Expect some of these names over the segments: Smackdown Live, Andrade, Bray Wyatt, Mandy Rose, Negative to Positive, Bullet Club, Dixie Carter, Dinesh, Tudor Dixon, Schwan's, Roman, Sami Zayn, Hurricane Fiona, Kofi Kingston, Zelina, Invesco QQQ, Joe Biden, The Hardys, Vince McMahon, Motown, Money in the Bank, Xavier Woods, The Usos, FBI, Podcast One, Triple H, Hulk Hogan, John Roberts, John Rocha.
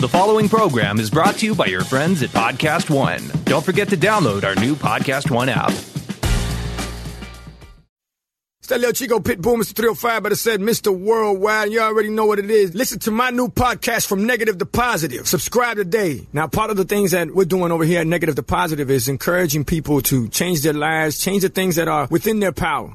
The following program is brought to you by your friends at Podcast One. Don't forget to download our new Podcast One app. It's that little Chico Pitbull, Mr. 305, but it said Mr. Worldwide, and you already know what it is. Listen to my new podcast, From Negative to Positive. Subscribe today. Now, part of the things that we're doing over here at Negative to Positive is encouraging people to change their lives, change the things that are within their power.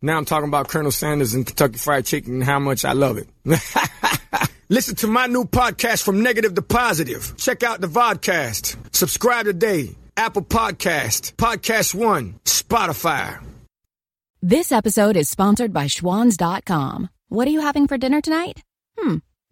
Now I'm talking about Colonel Sanders and Kentucky Fried Chicken and how much I love it. Listen to my new podcast, From Negative to Positive. Check out the vodcast. Subscribe today. Apple Podcast, Podcast One, Spotify. This episode is sponsored by Schwan's.com. What are you having for dinner tonight?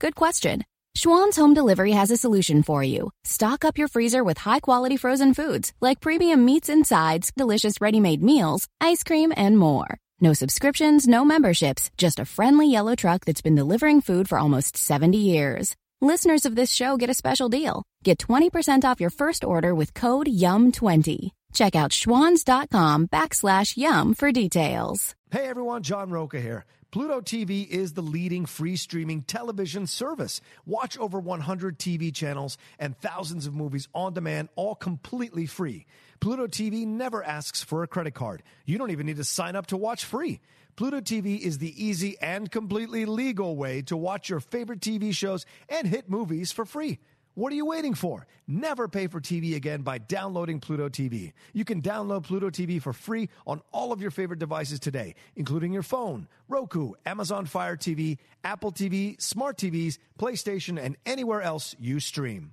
Good question. Schwan's Home Delivery has a solution for you. Stock up your freezer with high-quality frozen foods like premium meats and sides, delicious ready-made meals, ice cream, and more. No subscriptions, no memberships, just a friendly yellow truck that's been delivering food for almost 70 years. Listeners of this show get a special deal. Get 20% off your first order with code YUM20. Check out schwans.com/YUM for details. Hey everyone, John Rocha here. Pluto TV is the leading free streaming television service. Watch over 100 TV channels and thousands of movies on demand, all completely free. Pluto TV never asks for a credit card. You don't even need to sign up to watch free. Pluto TV is the easy and completely legal way to watch your favorite TV shows and hit movies for free. What are you waiting for? Never pay for TV again by downloading Pluto TV. You can download Pluto TV for free on all of your favorite devices today, including your phone, Roku, Amazon Fire TV, Apple TV, smart TVs, PlayStation, and anywhere else you stream.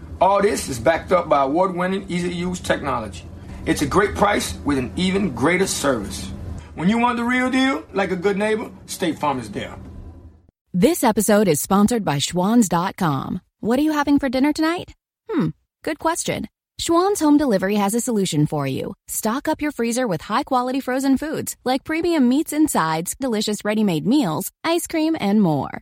All this is backed up by award-winning, easy-to-use technology. It's a great price with an even greater service. When you want the real deal, like a good neighbor, State Farm is there. This episode is sponsored by Schwan's.com. What are you having for dinner tonight? Good question. Schwan's Home Delivery has a solution for you. Stock up your freezer with high-quality frozen foods like premium meats and sides, delicious ready-made meals, ice cream, and more.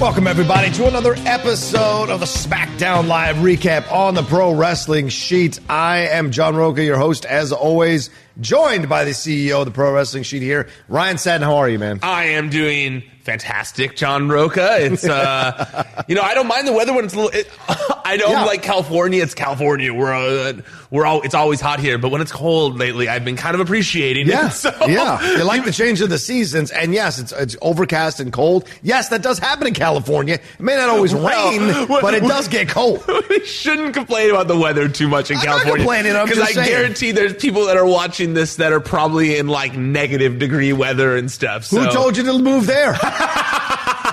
Welcome, everybody, to another episode of the Smackdown Live recap on the Pro Wrestling Sheet. I am John Rocha, your host, as always, joined by the CEO of the Pro Wrestling Sheet here, Ryan Sadden. How are you, man? I am doing fantastic, John Rocha. It's, you know, I don't mind the weather when it's a little, I don't like California. It's California. It's always hot here, but when it's cold lately, I've been kind of appreciating it. So. Yeah. You like the change of the seasons, and yes, it's overcast and cold. Yes, that does happen in California. It may not always rain, but it does get cold. We shouldn't complain about the weather too much in California. I'm not complaining, because I guarantee there's people that are watching this that are probably in like negative degree weather and stuff. So. Who told you to move there?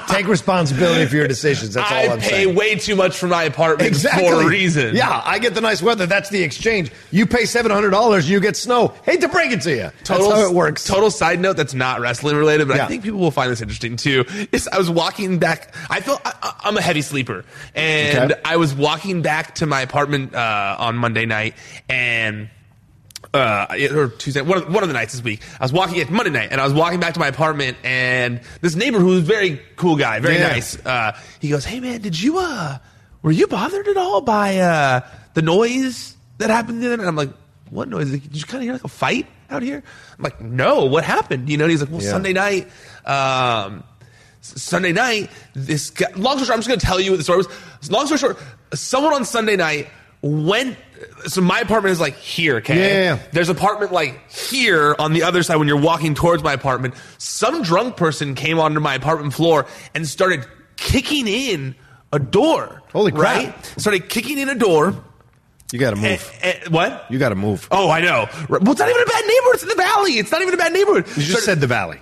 Take responsibility for your decisions. That's all I'm saying. I pay way too much for my apartment for a reason. Yeah, I get the nice weather. That's the exchange. You pay $700, you get snow. Hate to break it to you. That's how it works. Total side note that's not wrestling related, but I think people will find this interesting too. I was walking back. I'm a heavy sleeper. And I was walking back to my apartment on Monday night and... or Tuesday, one of the nights this week. I was walking at Monday night, and I was walking back to my apartment, and this neighbor, who's a very cool guy, very nice, he goes, "Hey man, did you were you bothered at all by the noise that happened then?" And I'm like, "What noise? Did you kind of hear like a fight out here?" I'm like, "No, what happened?" You know, and he's like, "Well, Sunday night, this guy." Long story short, I'm just gonna tell you what the story was. Long story short, someone on Sunday night went. So my apartment is like here, okay? Yeah. There's an apartment like here on the other side when you're walking towards my apartment. Some drunk person came onto my apartment floor and started kicking in a door. Holy crap. Right? Started kicking in a door. You got to move. What? You got to move. Oh, I know. Well, it's not even a bad neighborhood. It's in the Valley. It's not even a bad neighborhood. You just said the Valley.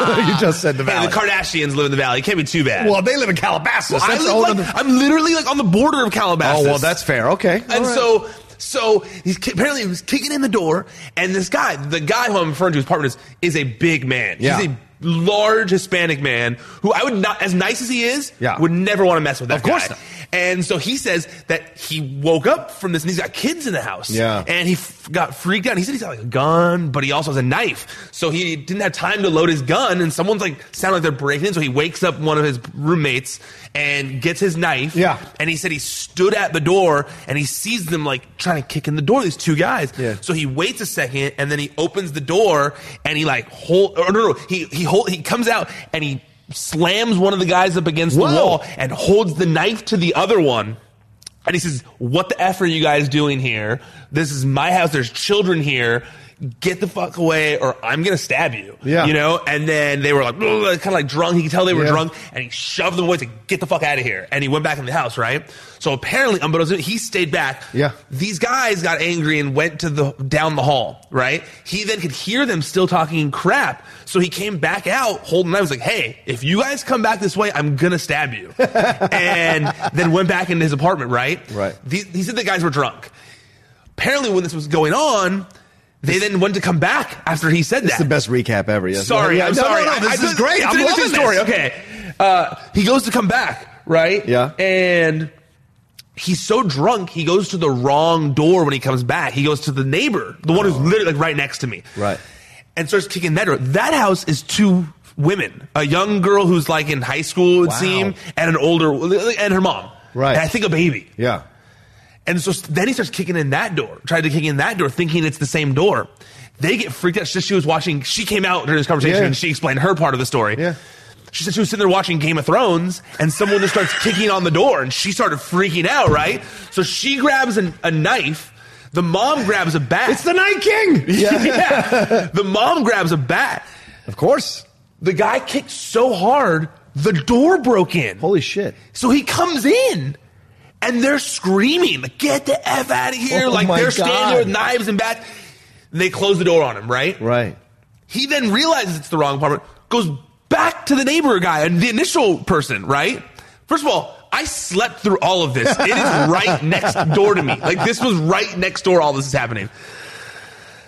You just said the Valley. Hey, the Kardashians live in the Valley. It can't be too bad. Well, they live in Calabasas. Well, I'm literally like on the border of Calabasas. Oh, well, that's fair. Okay. And so he's apparently he was kicking in the door, and this guy, the guy who I'm referring to, his partner is a big man. Yeah. He's a large Hispanic man who I would not, as nice as he is, would never want to mess with that guy. Of course not. And so he says that he woke up from this, and he's got kids in the house. Yeah. And he got freaked out. He said he's got like a gun, but he also has a knife. So he didn't have time to load his gun, and someone's like, sound like they're breaking in. So he wakes up one of his roommates and gets his knife. Yeah. And he said he stood at the door, and he sees them like trying to kick in the door, these two guys. Yeah. So he waits a second, and then he opens the door, and he like he comes out, and he slams one of the guys up against the wall and holds the knife to the other one. And he says, "What the F are you guys doing here? This is my house. There's children here. Get the fuck away or I'm going to stab you." Yeah. You know? And then they were like, kind of like drunk. He could tell they were drunk. And he shoved the boys to get the fuck out of here. And he went back in the house, right? So apparently, he stayed back. Yeah. These guys got angry and went to down the hall, right? He then could hear them still talking crap. So he came back out holding knives, like, "Hey, if you guys come back this way, I'm going to stab you." And then went back into his apartment, right? Right. He said the guys were drunk. Apparently, when this was going on, they then went to come back after he said that. It's the best recap ever. Yes. Sorry, I'm sorry. No, this is great. I'm loving this story. Okay, he goes to come back, right? Yeah. And he's so drunk, he goes to the wrong door when he comes back. He goes to the neighbor, the one who's literally like right next to me, right? And starts kicking that door. That house is two women: a young girl who's like in high school, it would seem, and an older, and her mom, right? And I think a baby. Yeah. And so then he starts kicking in that door, thinking it's the same door. They get freaked out. She was watching. She came out during this conversation and she explained her part of the story. Yeah. She said she was sitting there watching Game of Thrones and someone just starts kicking on the door and she started freaking out, right? So she grabs a knife. The mom grabs a bat. It's the Night King. Yeah. The mom grabs a bat. Of course. The guy kicked so hard, the door broke in. Holy shit. So he comes in. And they're screaming, like, "Get the F out of here." Oh, like, they're standing there with knives and bats. And they close the door on him, right? Right. He then realizes it's the wrong apartment, goes back to the neighbor guy, and the initial person, right? First of all, I slept through all of this. It is right next door to me. Like, this was right next door. All this is happening.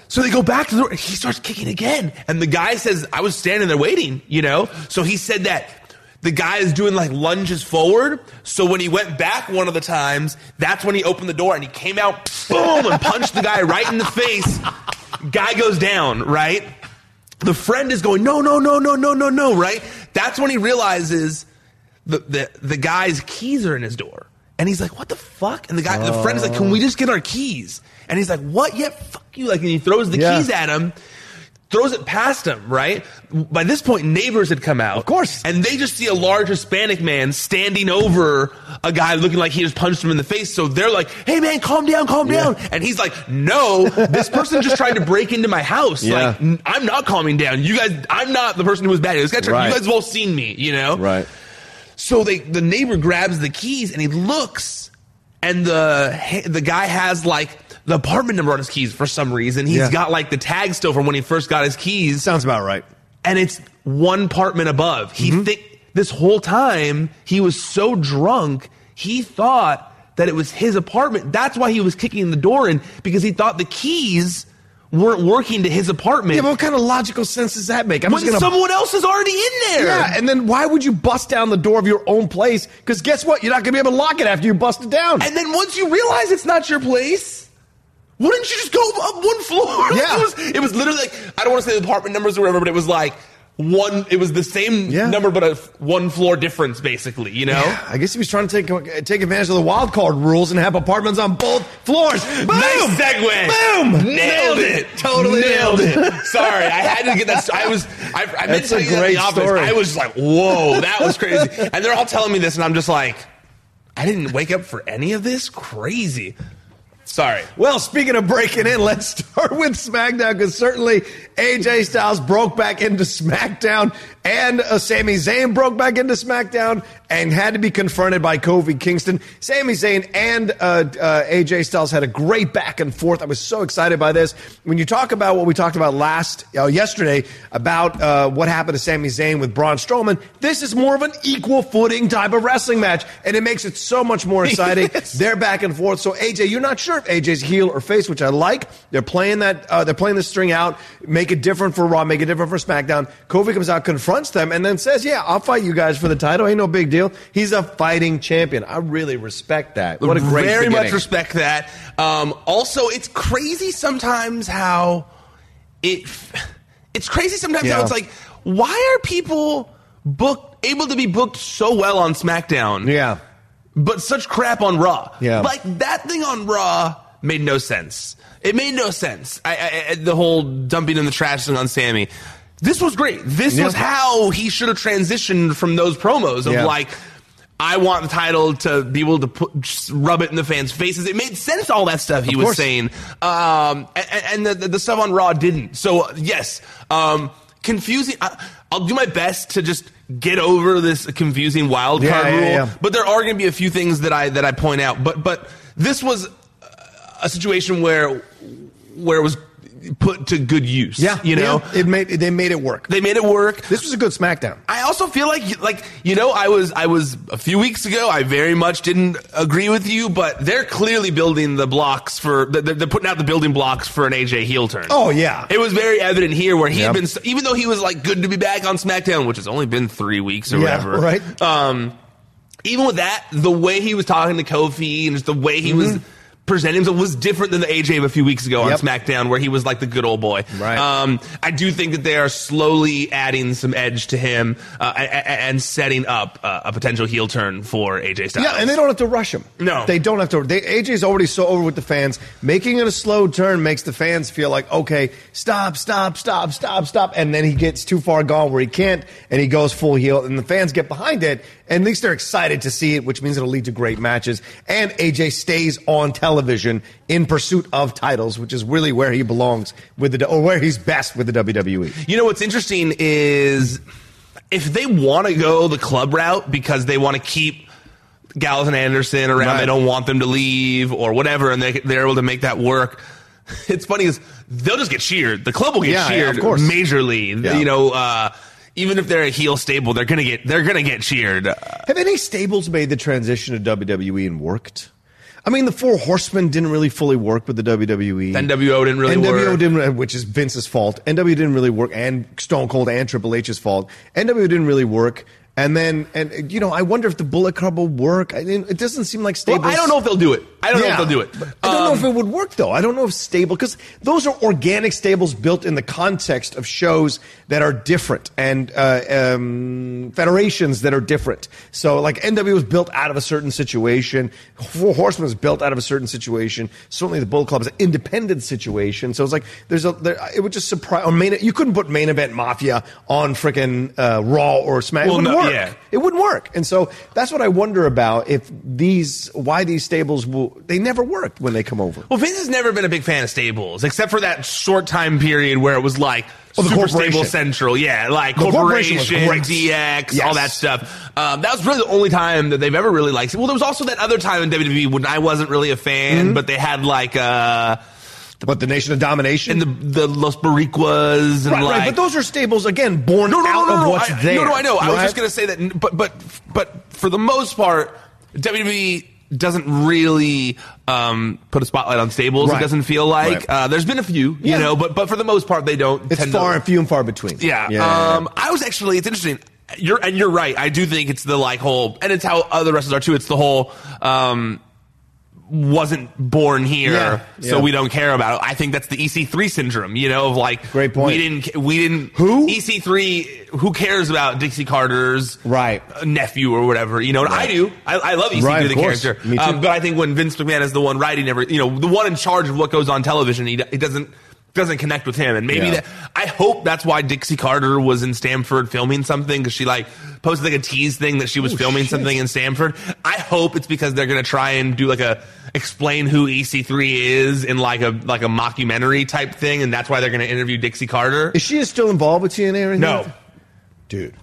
So they go back to the door, and he starts kicking again. And the guy says, "I was standing there waiting, you know?" So he said that. The guy is doing like lunges forward. So when he went back one of the times, that's when he opened the door and he came out, boom, and punched the guy right in the face. Guy goes down, right? The friend is going, "No, no, no, no, no, no, no," right? That's when he realizes the guy's keys are in his door. And he's like, what the fuck? And the guy, the friend is like, can we just get our keys? And he's like, what? Yeah, fuck you. Like, and he throws the keys at him, throws it past him, right? By this point, neighbors had come out. Of course. And they just see a large Hispanic man standing over a guy looking like he just punched him in the face. So they're like, hey, man, calm down. And he's like, no, this person just tried to break into my house. Yeah. Like, I'm not calming down. You guys, I'm not the person who was bad. This guy tried, right. You guys have all seen me, you know? Right. So the neighbor grabs the keys and he looks, and the guy has like the apartment number on his keys for some reason. He's got like the tag still from when he first got his keys. Sounds about right. And it's one apartment above. He this whole time he was so drunk he thought that it was his apartment. That's why he was kicking the door in, because he thought the keys weren't working to his apartment. Yeah, but what kind of logical sense does that make? When someone else is already in there. Yeah, and then why would you bust down the door of your own place? Because guess what? You're not going to be able to lock it after you bust it down. And then once you realize it's not your place, wouldn't you just go up one floor? Yeah. It was literally like, I don't want to say the apartment numbers or whatever, but it was like one. It was the same number, but a one floor difference, basically, you know? Yeah, I guess he was trying to take advantage of the wild card rules and have apartments on both floors. Boom! Nice segue. Boom! Nailed it. Totally nailed it. Sorry, I had to get that. I meant to tell you that in the office. I was just like, whoa, that was crazy. And they're all telling me this, and I'm just like, I didn't wake up for any of this? Crazy. Sorry. Well, speaking of breaking in, let's start with SmackDown, because certainly AJ Styles broke back into SmackDown, and Sami Zayn broke back into SmackDown and had to be confronted by Kofi Kingston. Sami Zayn and AJ Styles had a great back and forth. I was so excited by this. When you talk about what we talked about yesterday about what happened to Sami Zayn with Braun Strowman, this is more of an equal footing type of wrestling match, and it makes it so much more exciting. Yes. They're back and forth. So AJ, you're not sure if AJ's heel or face, which I like. They're playing that. They're playing the string out. Make it different for Raw. Make it different for SmackDown. Kofi comes out, confronts them, and then says, "Yeah, I'll fight you guys for the title. Ain't no big deal." He's a fighting champion. I really respect that. What a great beginning. Very much respect that. Also, it's crazy sometimes how it's like, why are people able to be booked so well on SmackDown? Yeah. But such crap on Raw. Yeah. Like, that thing on Raw made no sense. It made no sense. The whole dumping in the trash thing on Sammy. This was great. This was how he should have transitioned from those promos of like, I want the title to be able to rub it in the fans' faces. It made sense, all that stuff he was saying. And the stuff on Raw didn't. So, yes, confusing. I'll do my best to just get over this confusing wild card rule. Yeah. But there are going to be a few things that I point out. But this was a situation where it was put to good use. Yeah, you know, they made it work. This was a good SmackDown. I also feel like you know, I was a few weeks ago. I very much didn't agree with you, but they're clearly building the blocks for. They're putting out the building blocks for an AJ heel turn. Oh yeah, it was very evident here where he had been, even though he was like good to be back on SmackDown, which has only been 3 weeks or whatever. Right. Even with that, the way he was talking to Kofi and just the way he was presenting himself was different than the AJ of a few weeks ago on SmackDown, where he was like the good old boy. Right. I do think that they are slowly adding some edge to him and setting up a potential heel turn for AJ Styles. Yeah, and they don't have to rush him. No. They don't have to. AJ's already so over with the fans. Making it a slow turn makes the fans feel like, okay, stop. And then he gets too far gone where he can't, and he goes full heel, and the fans get behind it. And at least they're excited to see it, which means it'll lead to great matches. And AJ stays on television in pursuit of titles, which is really where he belongs or where he's best with the WWE. You know what's interesting is if they want to go the club route because they want to keep Gallows and Anderson around, they don't want them to leave or whatever, and they're able to make that work. It's funny is they'll just get cheered. The club will get cheered majorly. Yeah. You know, even if they're a heel stable, they're gonna get cheered. Have any stables made the transition to WWE and worked? I mean, the Four Horsemen didn't really fully work with the WWE. NWO didn't really work, which is Vince's fault. NWO didn't really work, and Stone Cold and Triple H's fault. NWO didn't really work. And then, I wonder if the Bullet Club will work. I mean, it doesn't seem like stables. Well, I don't know if they'll do it. I don't know if they'll do it. I don't know if it would work, though. I don't know if stable, because those are organic stables built in the context of shows that are different and federations that are different. So, like, NWO was built out of a certain situation. Four Horsemen was built out of a certain situation. Certainly the Bullet Club is an independent situation. So it's like, it would just surprise. You couldn't put Main Event Mafia on frickin' Raw or SmackDown. Well, it wouldn't work. Yeah. It wouldn't work. And so that's what I wonder about, why these stables will. They never worked when they come over. Well, Vince has never been a big fan of stables, except for that short time period where it was like Super Stable Central. Yeah, like Corporation, DX, all that stuff. That was really the only time that they've ever really liked it. Well, there was also that other time in WWE when I wasn't really a fan, but they had like the Nation of Domination? And the Los Boricuas. And right, but those are stables, again, born out of what's there. No, I know. I was just going to say that, but for the most part, WWE doesn't really put a spotlight on stables. Right. It doesn't feel like there's been a few, you know, but for the most part they don't. It's few and far between. Yeah. I was actually. It's interesting. You're right. I do think it's the whole, and it's how other wrestlers are too. It's the whole wasn't born here, so we don't care about it. I think that's the EC3 syndrome, you know, of great point. We didn't who EC3. Who cares about Dixie Carter's nephew or whatever? You know, and I do. I love EC3, the character. Me too. But I think when Vince McMahon is the one writing the one in charge of what goes on television, it doesn't connect with him. And maybe I hope that's why Dixie Carter was in Stamford filming something, because she posted a tease thing that she was filming something in Stamford. I hope it's because they're going to try and do explain who EC3 is in a mockumentary type thing, and that's why they're going to interview Dixie Carter. Is she still involved with TNA or anything? No. Dude.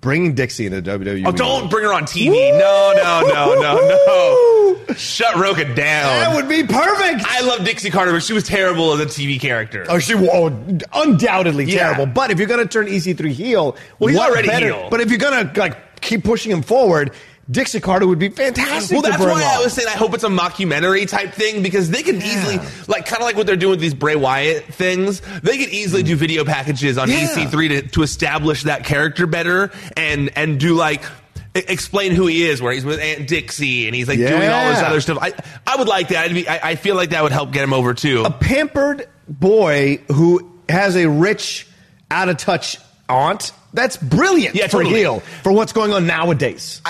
Bringing Dixie into WWE. Oh, don't bring her on TV. Woo! No. Shut Rocha down. That would be perfect. I love Dixie Carter, but she was terrible as a TV character. Oh, she was undoubtedly terrible. But if you're going to turn EC3 heel, he's already heel. But if you're going to keep pushing him forward, Dixie Carter would be fantastic. Well, that's why I was saying I hope it's a mockumentary type thing, because they can easily, kind of like what they're doing with these Bray Wyatt things, they could easily do video packages on EC3 to establish that character better and do explain who he is, where he's with Aunt Dixie and he's doing all this other stuff. I would like that. I feel like that would help get him over too. A pampered boy who has a rich, out of touch aunt. That's brilliant for heel, for what's going on nowadays.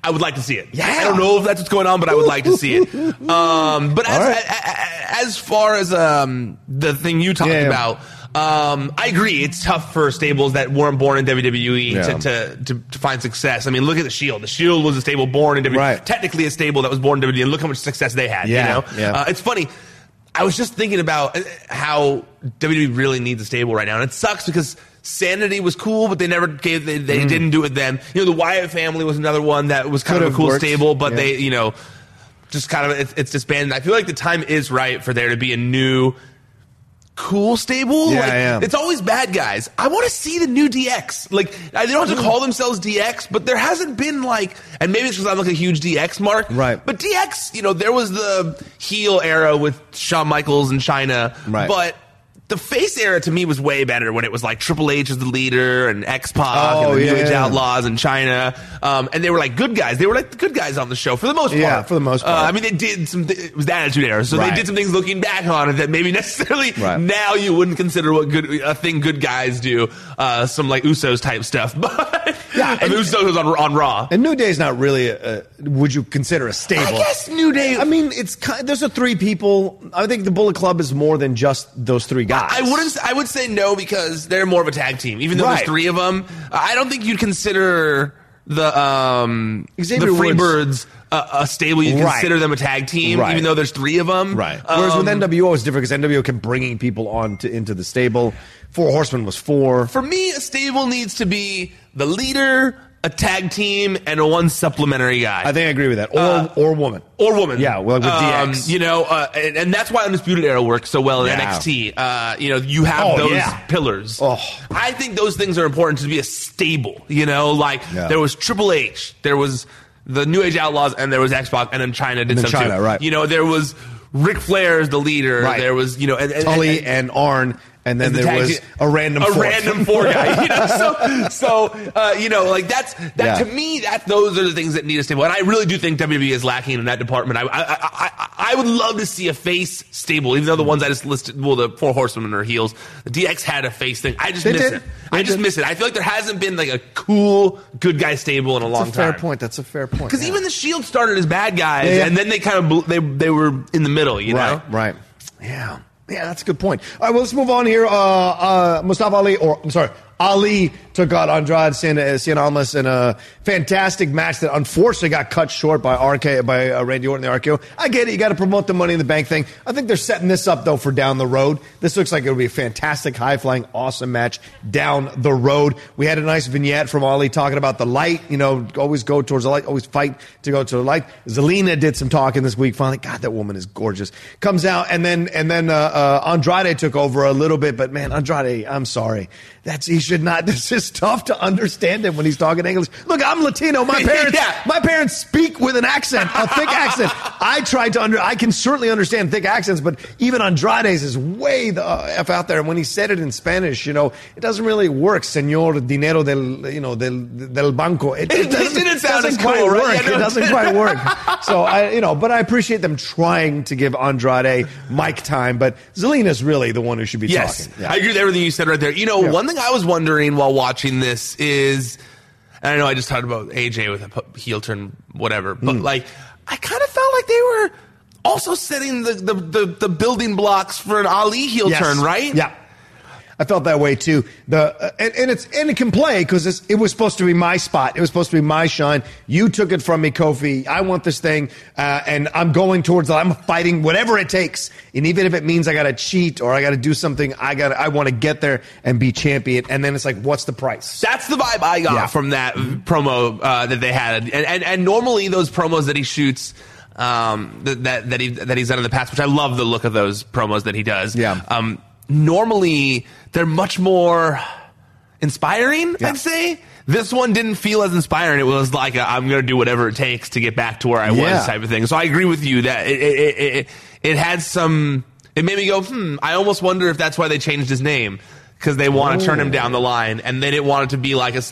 I would like to see it. Yeah. I don't know if that's what's going on, but I would like to see it. As far as the thing you talked about, I agree. It's tough for stables that weren't born in WWE to find success. I mean, look at The Shield. The Shield was a stable born in WWE. Right. Technically a stable that was born in WWE, and look how much success they had. Yeah. You know? Yeah. It's funny. I was just thinking about how WWE really needs a stable right now, and it sucks because Sanity was cool, but they never gave. They didn't do it then. You know, the Wyatt family was another one that was kind of a cool stable, but they, just kind of it's disbanded. I feel like the time is right for there to be a new cool stable. Yeah, it's always bad guys. I want to see the new DX. They don't have to call themselves DX, but there hasn't been and maybe it's because I'm a huge DX mark. Right. But DX, there was the heel era with Shawn Michaels and Chyna. Right. But the face era to me was way better when it was Triple H as the leader and X-Pac and the New Age Outlaws and Chyna. And they were good guys. They were the good guys on the show for the most part. Yeah, for the most part. I mean, they did it was the Attitude Era. So they did some things looking back on it that maybe necessarily now you wouldn't consider good guys do. Some Usos type stuff. But Usos was on Raw. And New Day's not really would you consider a stable? I guess New Day. I mean, there's a three people. I think the Bullet Club is more than just those three guys. I would say no, because they're more of a tag team. Even though there's three of them, I don't think you'd consider the Freebirds a stable. You consider them a tag team, even though there's three of them. Right. Whereas with NWO, it's different because NWO kept bringing people into the stable. Four Horsemen was four. For me, a stable needs to be the leader, a tag team, and one supplementary guy. I think I agree with that. Or woman. Or woman. Yeah, well, with DX. And that's why Undisputed Era works so well in NXT. You have those pillars. Oh. I think those things are important to be a stable. There was Triple H, there was the New Age Outlaws, and there was X-Pac, and then Chyna did some too. There was Ric Flair as the leader. Right. There was, Tully and Arn. And then there was a random four guy. You know? So you know, like that's to me, those are the things that need a stable. And I really do think WWE is lacking in that department. I would love to see a face stable, even though the ones I just listed, well, the Four Horsemen are heels. The DX had a face thing. I just miss it. I feel like there hasn't been like a cool good guy stable in a long time. That's a fair point. Because even the Shield started as bad guys, and then they kind of they were in the middle. You know, right? Yeah. Yeah, that's a good point. All right, well, let's move on here. Mustafa Ali, Ali took out Andrade Cien Almas in a fantastic match that unfortunately got cut short by Randy Orton, the RKO. I get it. You got to promote the Money in the Bank thing. I think they're setting this up, though, for down the road. This looks like it'll be a fantastic, high-flying, awesome match down the road. We had a nice vignette from Ali talking about the light. You know, always go towards the light, always fight to go to the light. Zelina did some talking this week. Finally, God, that woman is gorgeous. Comes out, and then Andrade took over a little bit. But, man, Andrade, I'm sorry. He should not. This is tough to understand him when he's talking English. Look, I'm Latino. My parents speak with an accent, a thick accent. I can certainly understand thick accents, but even Andrade's is way the F out there. And when he said it in Spanish, you know, it doesn't really work. Señor dinero del banco. It doesn't quite work. Yeah, no. It doesn't quite work. So but I appreciate them trying to give Andrade mic time. But Zelina's really the one who should be talking. Yeah. I agree with everything you said right there. You know, one thing I was wondering while watching this is, and I know I just talked about AJ with a heel turn, whatever, but like I kind of felt like they were also setting the building blocks for an Ali heel turn, right? Yeah, I felt that way too. And it can play because it was supposed to be my spot. It was supposed to be my shine. You took it from me, Kofi. I want this thing, and I'm going towards it. I'm fighting whatever it takes, and even if it means I got to cheat or I got to do something, I want to get there and be champion. And then it's like, what's the price? That's the vibe I got from that promo that they had, and normally those promos that he shoots. That he's done in the past, which I love the look of those promos that he does. Yeah. Normally, they're much more inspiring, I'd say. This one didn't feel as inspiring. It was like, I'm going to do whatever it takes to get back to where I was type of thing. So I agree with you that it had some... It made me go, I almost wonder if that's why they changed his name, because they want to turn him down the line, and they didn't want it to be like a...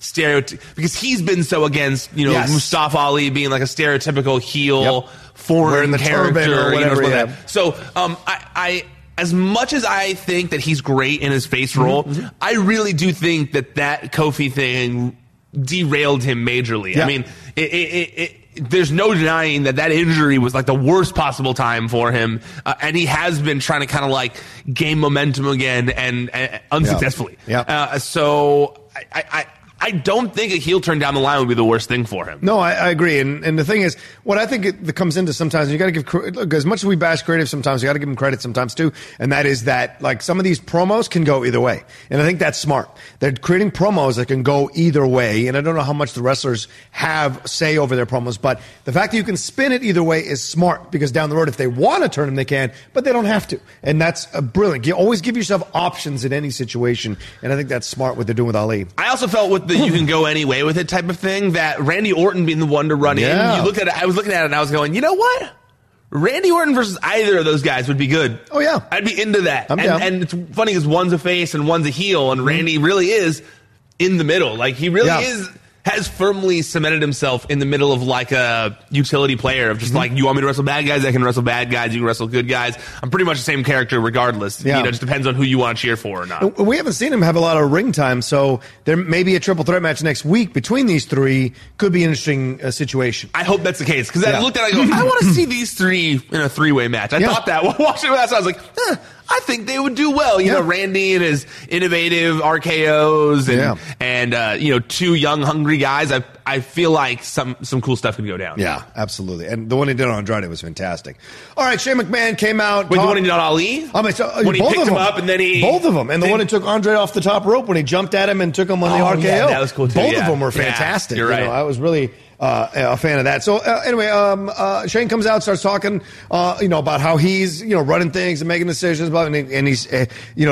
stereotype, because he's been so against Mustafa Ali being like a stereotypical heel foreign character or whatever. That. So I as much as I think that he's great in his face role, I really do think that Kofi thing derailed him majorly. Yeah. I mean, there's no denying that injury was like the worst possible time for him, and he has been trying to kind of like gain momentum again and unsuccessfully. Yeah. So I don't think a heel turn down the line would be the worst thing for him. No, I agree. And the thing is, what I think it comes into sometimes, you got to give, look, as much as we bash creative sometimes, you got to give them credit sometimes too. And that is that, like, some of these promos can go either way. And I think that's smart. They're creating promos that can go either way. And I don't know how much the wrestlers have say over their promos, but the fact that you can spin it either way is smart, because down the road, if they want to turn them, they can, but they don't have to. And that's brilliant. You always give yourself options in any situation. And I think that's smart what they're doing with Ali. I also felt with the you can go any way with it type of thing, that Randy Orton being the one to run in. You look at it, I was looking at it and I was going, you know what? Randy Orton versus either of those guys would be good. Oh, yeah. I'd be into that. And it's funny because one's a face and one's a heel, and Randy really is in the middle. Like, he really has firmly cemented himself in the middle of like a utility player of just like, you want me to wrestle bad guys? I can wrestle bad guys. You can wrestle good guys. I'm pretty much the same character regardless. Yeah. You know, it just depends on who you want to cheer for or not. We haven't seen him have a lot of ring time, so there may be a triple threat match next week between these three. Could be an interesting situation. I hope that's the case, because I looked at it and I go, I want to see these three in a three-way match. I thought that while watching it last night. I was like, I think they would do well. You know, Randy and his innovative RKOs and two young, hungry guys. I feel like some cool stuff can go down. Yeah, absolutely. And the one he did on Andrade was fantastic. All right, Shane McMahon came out. Wait, the one he did on Ali? When he picked him up and then he... Both of them. And the one who took Andrade off the top rope when he jumped at him and took him on the RKO. Yeah, that was cool too. Both of them were fantastic. You're right. You know, I was really... a fan of that. So anyway, Shane comes out, starts talking, about how he's, running things and making decisions, and he's,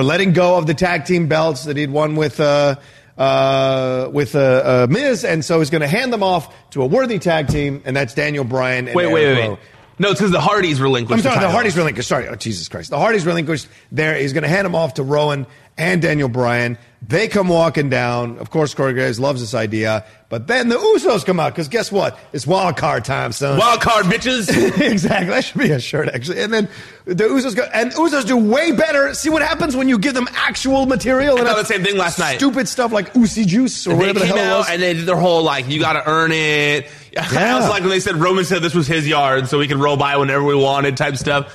letting go of the tag team belts that he'd won with Miz, and so he's going to hand them off to a worthy tag team, and that's Daniel Bryan. And wait, No, it's because the Hardys relinquished. I'm sorry, the Hardys relinquished. Sorry, oh, Jesus Christ. The Hardys relinquished. There, he's going to hand them off to Rowan and Daniel Bryan. They come walking down. Of course, Corey Graves loves this idea. But then the Usos come out because guess what? It's wild card time, son. Wild card, bitches. Exactly. That should be a shirt, actually. And then the Usos go, and Usos do way better. See what happens when you give them actual material. I thought the same thing last night. Stupid stuff like Usi Juice or whatever the hell it was. And they did their whole like, you got to earn it. Yeah. I was like when they said Roman said this was his yard, so we could roll by whenever we wanted, type stuff.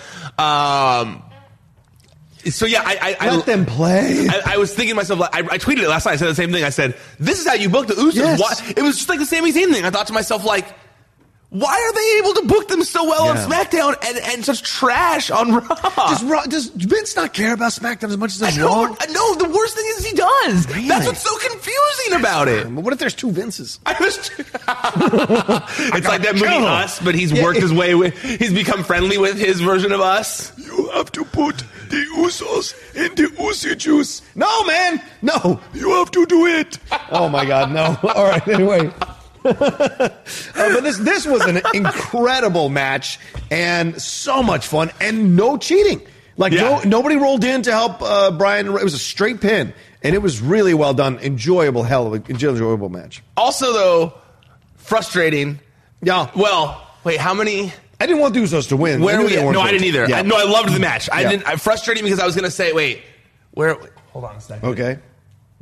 So yeah, let them play. I was thinking to myself, like, I tweeted it last night. I said the same thing. I said, "This is how you book the Usos." Yes. Why? It was just like the Sami Zayn thing. I thought to myself, like, why are they able to book them so well on SmackDown and such trash on Raw? Does Vince not care about SmackDown as much as does Raw? No, the worst thing is he does. Really? That's what's so confusing about it. What if there's two Vinces? It's like that movie Us, but he's worked his way with, he's become friendly with his version of Us. You have to put the Usos in the Usi Juice. No, man. No. You have to do it. Oh, my God. No. All right. Anyway. But this was an incredible match and so much fun and no cheating. Like nobody rolled in to help Brian. It was a straight pin and it was really well done. Enjoyable match. Also though, frustrating. Yeah. Well, wait, how many? I didn't want the Usos to win. Where we? No, I didn't either. Yeah. I loved the match. I didn't. I'm frustrating because I was going to say, hold on a second. Okay.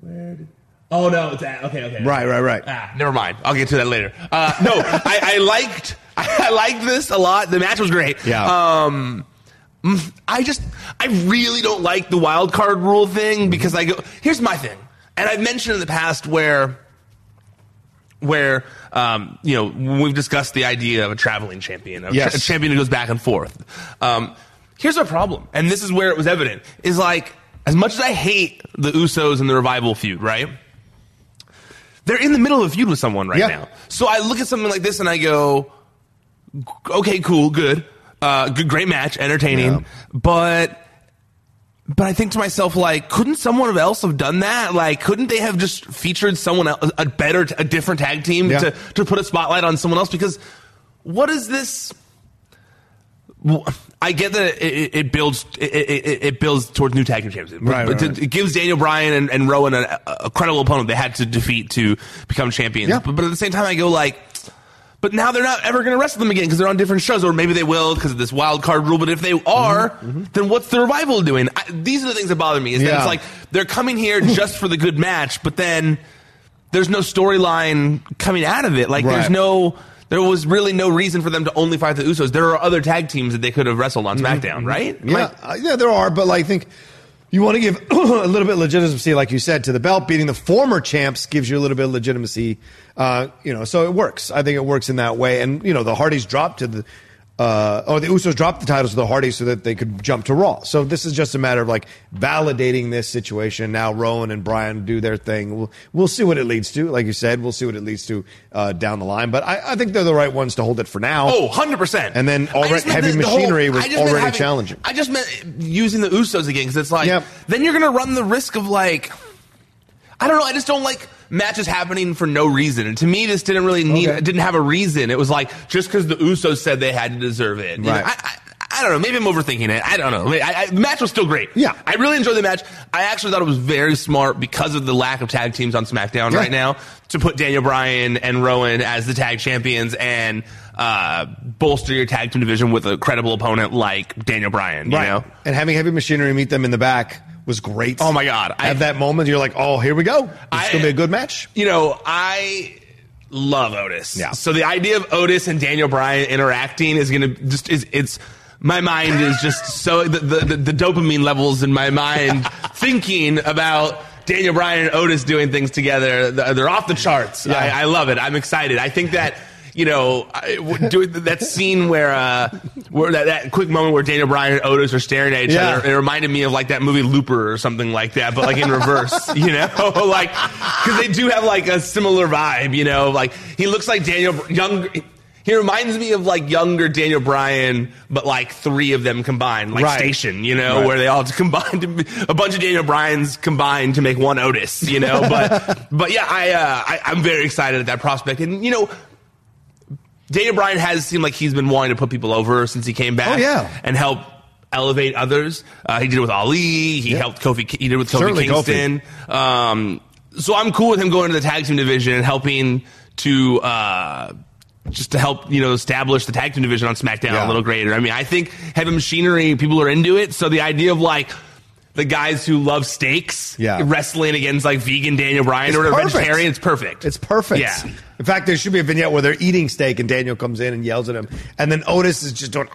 Where did? Oh, no, it's that. Okay. Right. Ah, never mind. I'll get to that later. No, I liked this a lot. The match was great. Yeah. I really don't like the wild card rule thing because here's my thing. And I've mentioned in the past where you know, we've discussed the idea of a traveling champion, a champion who goes back and forth. Here's our problem. And this is where it was evident is like, as much as I hate the Usos and the Revival feud, right? They're in the middle of a feud with someone right now. So I look at something like this and I go, okay, cool, good. Great match, entertaining. Yeah. But I think to myself, like, couldn't someone else have done that? Like, couldn't they have just featured someone else, a different tag team to put a spotlight on someone else? Because what is this? I get that it builds towards new tag team champions. But it gives Daniel Bryan and Rowan a credible opponent they had to defeat to become champions. Yeah. But at the same time, I go like, but now they're not ever going to wrestle them again because they're on different shows, or maybe they will because of this wild card rule. But if they are, then what's the Revival doing? These are the things that bother me. Is that it's like they're coming here just for the good match, but then there's no storyline coming out of it. Like there's no. There was really no reason for them to only fight the Usos. There are other tag teams that they could have wrestled on SmackDown, right? Yeah, there are. But I think you want to give a little bit of legitimacy, like you said, to the belt. Beating the former champs gives you a little bit of legitimacy. So it works. I think it works in that way. And, you know, the Hardys dropped to the... the Usos dropped the titles to the Hardys so that they could jump to Raw. So this is just a matter of validating this situation. Now Rowan and Brian do their thing. We'll see what it leads to. Like you said, we'll see what it leads to down the line. But I think they're the right ones to hold it for now. Oh, 100%. And then Heavy Machinery was already challenging. I just meant using the Usos again because it's then you're going to run the risk of I don't know. I just don't like matches happening for no reason. And to me, this didn't really need. Okay. It didn't have a reason. It was just because the Usos said they had to deserve it. Right. You know, I don't know. Maybe I'm overthinking it. I don't know. The match was still great. Yeah. I really enjoyed the match. I actually thought it was very smart because of the lack of tag teams on SmackDown right now to put Daniel Bryan and Rowan as the tag champions and bolster your tag team division with a credible opponent like Daniel Bryan. Right. You know? And having Heavy Machinery meet them in the back was great. Oh, my God. At that moment, you're like, oh, here we go. It's going to be a good match. You know, I love Otis. Yeah. So the idea of Otis and Daniel Bryan interacting is going to just it's my mind is just so the dopamine levels in my mind thinking about Daniel Bryan and Otis doing things together. They're off the charts. Yeah. I love it. I'm excited. I think that... You know, that scene where that quick moment where Daniel Bryan and Otis are staring at each other, it reminded me of that movie Looper or something like that, but in reverse, you know, because they do have a similar vibe, you know, he looks like he reminds me of younger Daniel Bryan, but three of them combined, Station, you know, where they all combined a bunch of Daniel Bryans combined to make one Otis, you know, but yeah, I'm very excited at that prospect, and you know. Daniel Bryan has seemed like he's been wanting to put people over since he came back. Oh, yeah. And help elevate others. He did it with Ali. He helped Kofi. He did it with Kofi Kingston. Kofi. So I'm cool with him going to the tag team division and helping to just to help, you know, establish the tag team division on SmackDown a little greater. I mean, I think Heavy Machinery, people are into it. So the idea of like the guys who love steaks wrestling against like vegan Daniel Bryan or a vegetarian, it's perfect. It's perfect. Yeah. In fact, there should be a vignette where they're eating steak and Daniel comes in and yells at him. And then Otis is just doing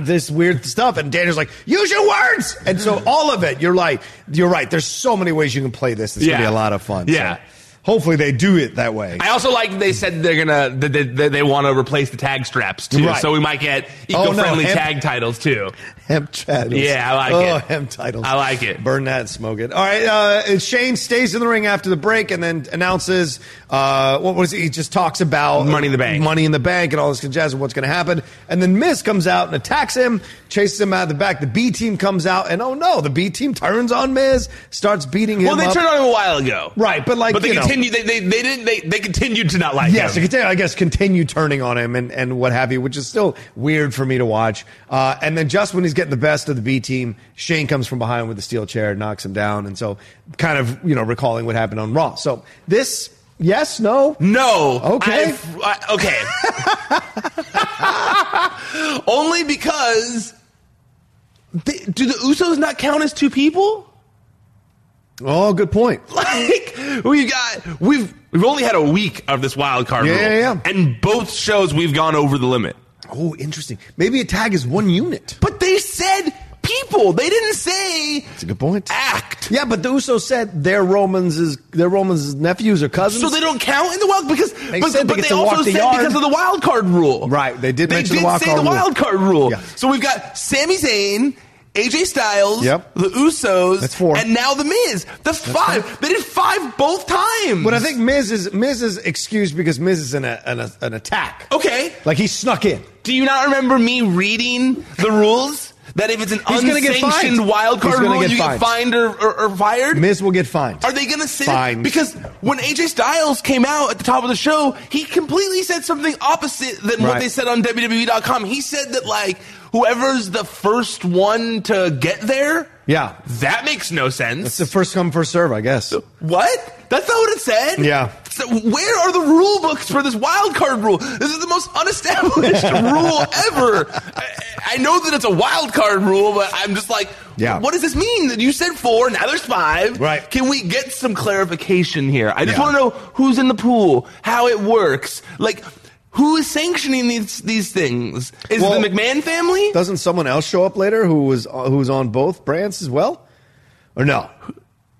this weird stuff. And Daniel's like, use your words. And so all of it, you're like, you're right. There's so many ways you can play this. It's going to be a lot of fun. Yeah. So hopefully they do it that way. I also like they said they're going to, they want to replace the tag straps too. Right. So we might get eco-friendly tag titles too. Hemp titles. Yeah, I like it. Oh, hemp titles. I like it. Burn that, smoke it. All right, Shane stays in the ring after the break and then announces, what was it? He just talks about Money in the Bank. Money in the Bank and all this jazz and what's going to happen. And then Miz comes out and attacks him, chases him out of the back. The B team comes out and, oh no, the B team turns on Miz, starts beating him up. Well, they turned on him a while ago. Right, but like, you know. They continued to not like him. Yes, I guess continue turning on him and what have you, which is still weird for me to watch. And then just when he's getting the best of the B team, Shane comes from behind with a steel chair, knocks him down, and so kind of, you know, recalling what happened on Raw. So this, yes, no? No. Okay. Okay. Only because, do the Usos not count as two people? Oh, good point. Like, we've only had a week of this wild card rule. Yeah. And both shows we've gone over the limit. Oh, interesting. Maybe a tag is one unit. But they said people. They didn't say. That's a good point. Act. Yeah, but the Usos said their Romans' nephews or cousins. So they don't count in the wild because they also said because of the wild card rule. Right. They did mention the wild card rule. Yeah. So we've got Sami Zayn, AJ Styles, the Usos, that's four. And now the Miz. That's five. They did five both times. But I think Miz is excused because Miz is in an attack. Okay. Like he snuck in. Do you not remember me reading the rules? That if it's an unsanctioned wild card rule, you get fined or fired? Miz will get fined. Are they going to say fined? Because when AJ Styles came out at the top of the show, he completely said something opposite than what they said on WWE.com. He said that, like, whoever's the first one to get there, that makes no sense. It's the first come, first serve, I guess. What? That's not what it said? Yeah. So where are the rule books for this wild card rule? This is the most unestablished rule ever. I know that it's a wild card rule, but I'm just like, what does this mean? That you said four, now there's five. Right. Can we get some clarification here? I just want to know who's in the pool, how it works. Like, who is sanctioning these things? Is it the McMahon family? Doesn't someone else show up later who was on both brands as well? Or no?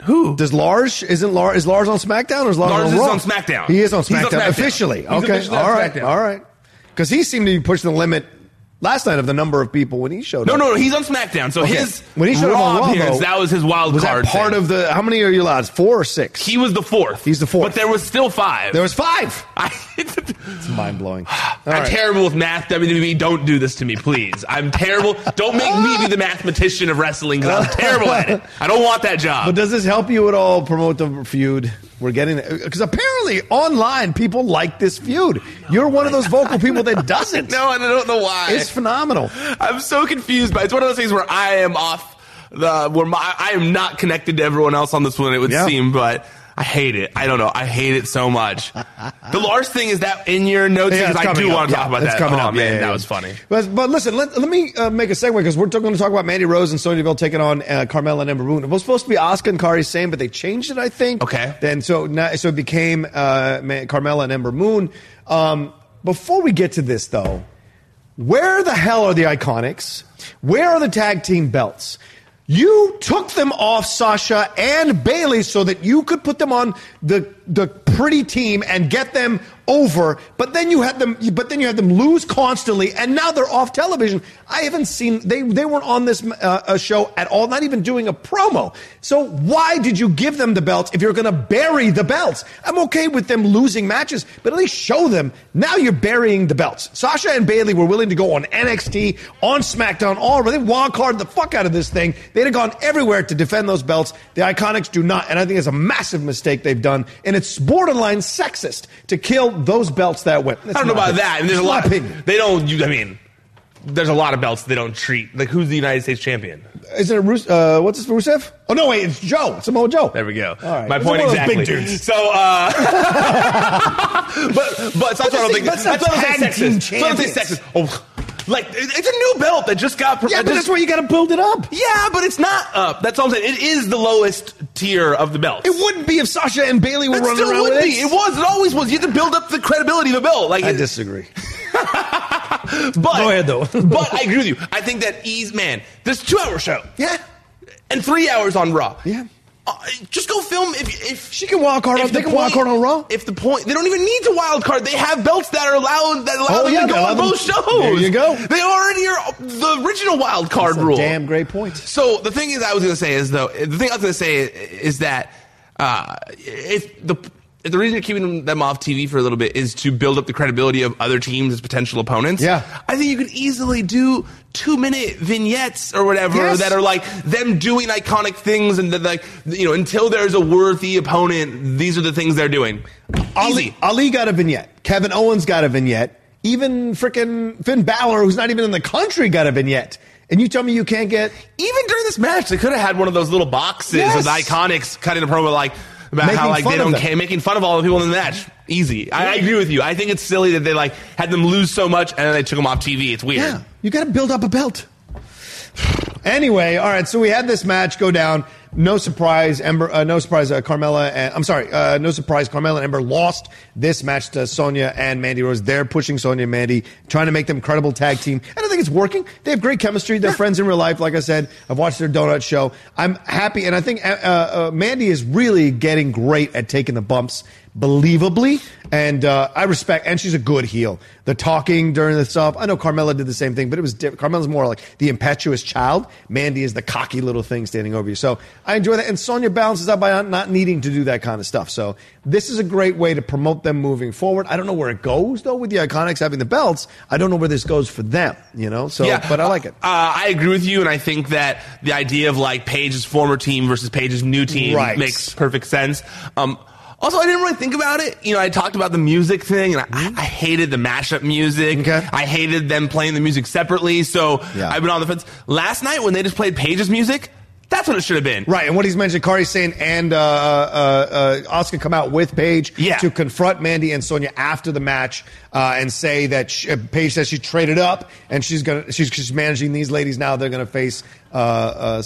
Who? Does Lars? Is Lars on SmackDown or is Lars on Raw? Lars is on SmackDown. He is on SmackDown. Officially. Officially. All right. Because he seemed to be pushing the limit last night of the number of people when he showed up. No, he's on SmackDown. So his Raw appearance, that was his wild card. Was that part of the, how many are you allowed? Four or six? He was the fourth. He's the fourth. But there was still five. There was five. It's mind-blowing. I'm terrible with math. WWE, don't do this to me, please. I'm terrible. Don't make me be the mathematician of wrestling because I'm terrible at it. I don't want that job. But does this help you at all promote the feud? We're getting it. Because apparently online people like this feud. You're one of those vocal people that doesn't. No, and I don't know why. It's phenomenal. I'm so confused by it. It's one of those things where I am I am not connected to everyone else on this one, it would seem, but I hate it. I don't know. I hate it so much. The Lars thing is that in your notes, because I do want to talk about that. Coming up. Man, that was funny. But listen, let me make a segue because we're going to talk about Mandy Rose and Sonya Deville taking on Carmella and Ember Moon. It was supposed to be Asuka and Kairi Sane, but they changed it, I think. Okay. Then so it became Carmella and Ember Moon. Before we get to this, though, where the hell are the Iconics? Where are the tag team belts? You took them off Sasha and Bayley so that you could put them on the pretty team and get them over, but then you had them lose constantly, and now they're off television. I haven't seen they weren't on this show at all, not even doing a promo. So why did you give them the belts if you're going to bury the belts? I'm okay with them losing matches, but at least show them. Now you're burying the belts. Sasha and Bayley were willing to go on NXT, on SmackDown, all over. They wild card the fuck out of this thing. They'd have gone everywhere to defend those belts. The Iconics do not, and I think it's a massive mistake they've done, and it's borderline sexist to kill count those belts that way. I don't know about that. And there's a lot. They don't. I mean, there's a lot of belts they don't treat. Like, who's the United States champion? Isn't it Rusev? What's this for Rusev? Oh, no, wait. It's Joe. It's Samoa Joe. There we go. All right. My point exactly. Big dudes. So, but that's what I don't think. That's what I don't think sexist. Oh. Like, it's a new belt that just got... Yeah, but that's where you got to build it up. Yeah, but it's not up. That's all I'm saying. It is the lowest tier of the belts. It wouldn't be if Sasha and Bayley were running around with it. It still would be. It was. It always was. You had to build up the credibility of the belt. Like, I disagree. But, go ahead, though. But I agree with you. I think that man, this 2-hour show. Yeah. And 3 hours on Raw. Yeah. Just go film if she can wild card. They can wild card on Raw. If the point, they don't even need to wild card. They have belts that are allowed that allow them to go on both shows. There you go. They already are the original wild card rule. Damn great point. So the thing is, I was going to say is that if the reason you're keeping them off TV for a little bit is to build up the credibility of other teams as potential opponents. Yeah. I think you could easily do 2-minute vignettes or whatever that are like them doing iconic things and like, you know, until there's a worthy opponent, these are the things they're doing. Ali got a vignette. Kevin Owens got a vignette. Even frickin' Finn Balor, who's not even in the country, got a vignette. And you tell me you can't get... Even during this match, they could have had one of those little boxes with iconics cutting a promo like... About how like they don't care, making fun of all the people in the match. Easy. Yeah. I agree with you. I think it's silly that they like had them lose so much and then they took them off TV. It's weird. Yeah, you got to build up a belt. Anyway, all right. So we had this match go down. No surprise, Ember. No surprise, Carmella. No surprise, Carmella and Ember lost this match to Sonya and Mandy Rose. They're pushing Sonya and Mandy, trying to make them credible tag team. And I think it's working. They have great chemistry. They're friends in real life. Like I said, I've watched their donut show. I'm happy, and I think Mandy is really getting great at taking the bumps, believably. And I respect. And she's a good heel. The talking during the stuff. I know Carmella did the same thing, but it was different. Carmella's more like the impetuous child. Mandy is the cocky little thing standing over you. So I enjoy that. And Sonya balances out by not needing to do that kind of stuff. So this is a great way to promote them moving forward. I don't know where it goes, though, with the Iconics having the belts. I don't know where this goes for them, you know? So, yeah, but I like it. I agree with you, and I think that the idea of, like, Paige's former team versus Paige's new team makes perfect sense. Also, I didn't really think about it. You know, I talked about the music thing, and I hated the mashup music. Okay. I hated them playing the music separately, so I've been on the fence. Last night, when they just played Paige's music... That's what it should have been. Right, and what he's mentioned, Kari's saying, and Asuka come out with Paige to confront Mandy and Sonya after the match and say that Paige says she traded up and she's managing these ladies now. They're going to face Sonya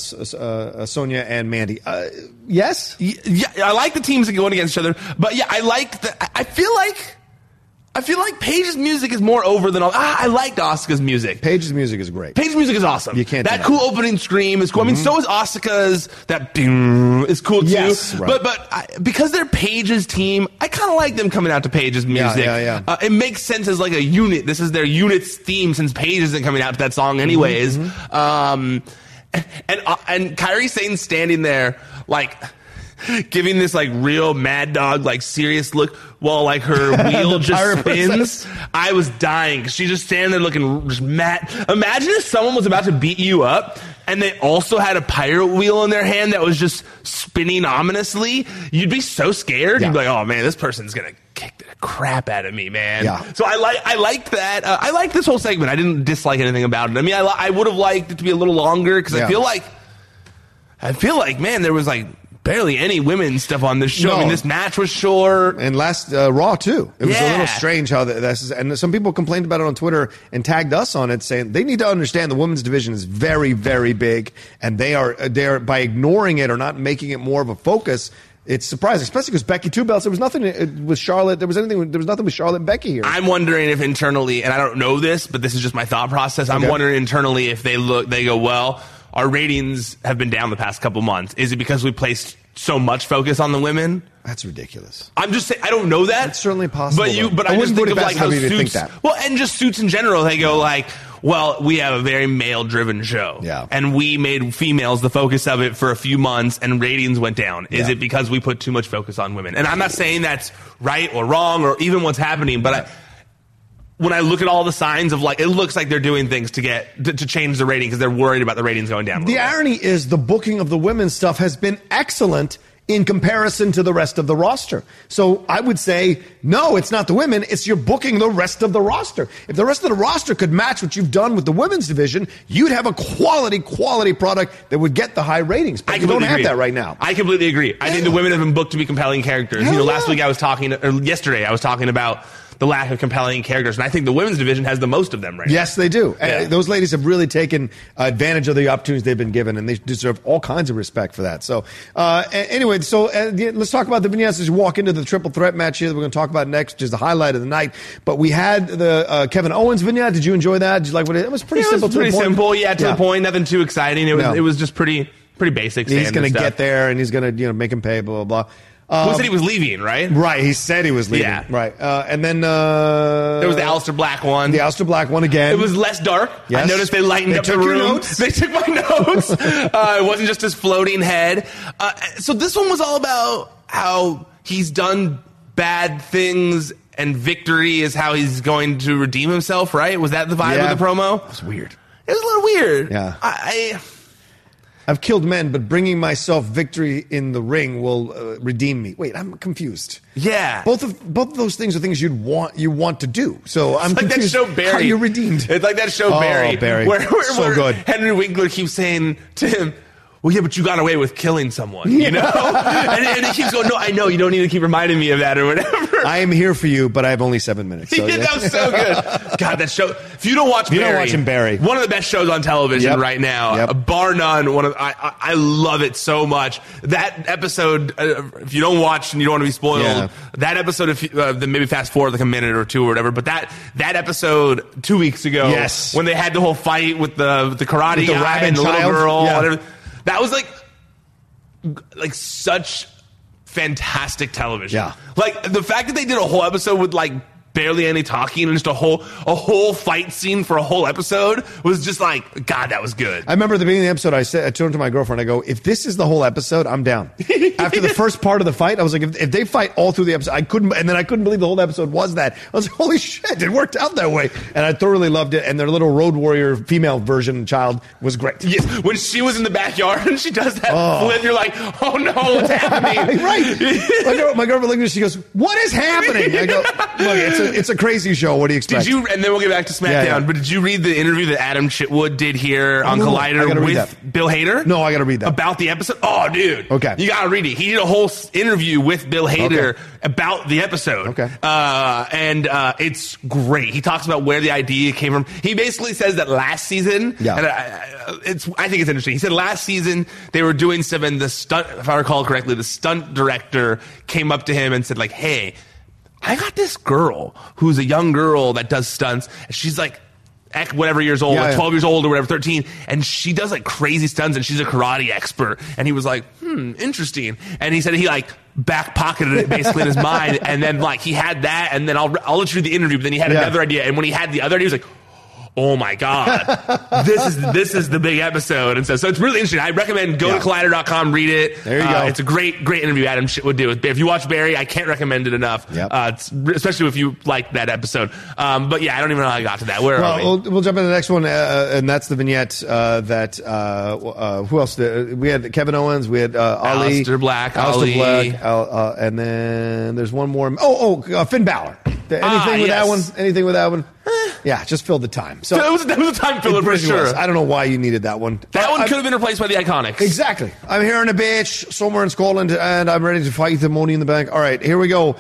and Mandy. Yes? Yeah, I like the teams that go against each other, but yeah, I like the... I feel like Paige's music is more over than all. I liked Asuka's music. Paige's music is great. Paige's music is awesome. You can't. That cool opening scream is cool. Mm-hmm. I mean, so is Asuka's. That boom is cool too. Yes, right. But because they're Paige's team, I kind of like them coming out to Paige's music. Yeah. It makes sense as like a unit. This is their unit's theme since Paige isn't coming out to that song anyways. Mm-hmm. And Kairi Sane standing there like. Giving this like real mad dog like serious look while like her wheel just spins. I was dying because she's just standing there looking just mad. Imagine if someone was about to beat you up and they also had a pirate wheel in their hand that was just spinning ominously. You'd be so scared. Yeah. You'd be like, oh man, this person's gonna kick the crap out of me, man. Yeah. So I liked that. I liked this whole segment. I didn't dislike anything about it. I mean, I would have liked it to be a little longer because I feel like man, there was like. Barely any women stuff on this show. No. I mean, this match was short. And last Raw, too. It was a little strange how this is. And some people complained about it on Twitter and tagged us on it, saying they need to understand the women's division is very, very big. And they are by ignoring it or not making it more of a focus, it's surprising. Especially because Becky two belts, there was nothing with Charlotte. There was nothing with Charlotte and Becky here. I'm wondering if internally, and I don't know this, but this is just my thought process. I'm wondering internally if they go, well, our ratings have been down the past couple months. Is it because we placed so much focus on the women? That's ridiculous. I'm just saying, I don't know that. It's certainly possible. But I just think of like how Suits, well, and just Suits in general, they go like, well, we have a very male-driven show. Yeah. And we made females the focus of it for a few months, and ratings went down. Is it because we put too much focus on women? And I'm not saying that's right or wrong or even what's happening, but when I look at all the signs of like, it looks like they're doing things to get to change the rating because they're worried about the ratings going down. The irony is the booking of the women's stuff has been excellent in comparison to the rest of the roster. So I would say, no, it's not the women. It's you're booking the rest of the roster. If the rest of the roster could match what you've done with the women's division, you'd have a quality product that would get the high ratings. But you don't have that right now. I completely agree. Yeah. I think the women have been booked to be compelling characters. Yesterday I was talking about the lack of compelling characters. And I think the women's division has the most of them right now. Yes, they do. Yeah. Those ladies have really taken advantage of the opportunities they've been given, and they deserve all kinds of respect for that. So anyway, let's talk about the vignettes as you walk into the triple threat match here that we're going to talk about next, which is the highlight of the night. But we had the Kevin Owens vignette. Did you enjoy that? Did you like what it was? Pretty simple to the point. Nothing too exciting. It was just pretty basic. He's going to get there, and he's going to make him pay, blah, blah, blah. Who said he was leaving, right? Right, he said he was leaving. Yeah. Right. And then there was the Aleister Black one. The Aleister Black one again. It was less dark. Yes. I noticed they lightened up the room. They took my notes. It wasn't just his floating head. So this one was all about how he's done bad things and victory is how he's going to redeem himself, right? Was that the vibe of the promo? It was weird. It was a little weird. Yeah. I've killed men, but bringing myself victory in the ring will redeem me. Wait, I'm confused. Yeah, both of those things are things you want to do. So I'm like confused. That show Barry. How you're redeemed? It's like that show Barry, where good. Henry Winkler keeps saying to him, "Well, yeah, but you got away with killing someone, you know." and he keeps going, "No, I know. You don't need to keep reminding me of that or whatever." I am here for you, but I have only 7 minutes. So, yeah. That was so good. God, that show. If you don't watch Barry, you're not watching Barry. One of the best shows on television right now, bar none. I love it so much. That episode, if you don't watch and you don't want to be spoiled, that episode, then maybe fast forward like a minute or two or whatever. But that episode 2 weeks ago, when they had the whole fight with the karate with the guy and the little girl, whatever, that was like such fantastic television. Yeah. Like the fact that they did a whole episode with like barely any talking and just a whole fight scene for a whole episode was just like, God, that was good. I remember at the beginning of the episode, I turned to my girlfriend, I go, if this is the whole episode, I'm down. After the first part of the fight, I was like, if they fight all through the episode, I couldn't believe the whole episode was that. I was like, holy shit, it worked out that way. And I thoroughly loved it, and their little road warrior female version child was great. Yes, when she was in the backyard and she does that flip, you're like, oh no, what's happening? Right. My girlfriend looked at me, she goes, what is happening? I go, look, it's a crazy show. What do you expect? And then we'll get back to SmackDown. Yeah, yeah. But did you read the interview that Adam Chitwood did here on Collider with Bill Hader? No, I got to read that. About the episode? Oh, dude. Okay. You got to read it. He did a whole interview with Bill Hader about the episode. Okay. And it's great. He talks about where the idea came from. He basically says that last season, and I think it's interesting. He said last season they were doing something, if I recall correctly, the stunt director came up to him and said, like, hey, I got this girl who's a young girl that does stunts. She's like whatever years old, 12 years old or whatever, 13. And she does like crazy stunts and she's a karate expert. And he was like, interesting. And he said he like back pocketed it basically in his mind. And then like he had that and then I'll let you do the interview. But then he had another idea. And when he had the other idea, he was like, oh my God, this is the big episode. And so it's really interesting. I recommend go to Collider.com, read it. There you go. It's a great interview Adam would do. If you watch Barry, I can't recommend it enough, especially if you like that episode. But yeah, I don't even know how I got to that. Where are we? We'll jump into the next one, and that's the vignette who else? We had Kevin Owens, we had Ali. Aleister Black, and then there's one more. Finn Balor. Anything with that one? Yeah, just filled the time. So that was a time filler for sure. I don't know why you needed that one. That one could have been replaced by the Iconics. Exactly. I'm here on a beach somewhere in Scotland, and I'm ready to fight the Money in the Bank. All right, here we go.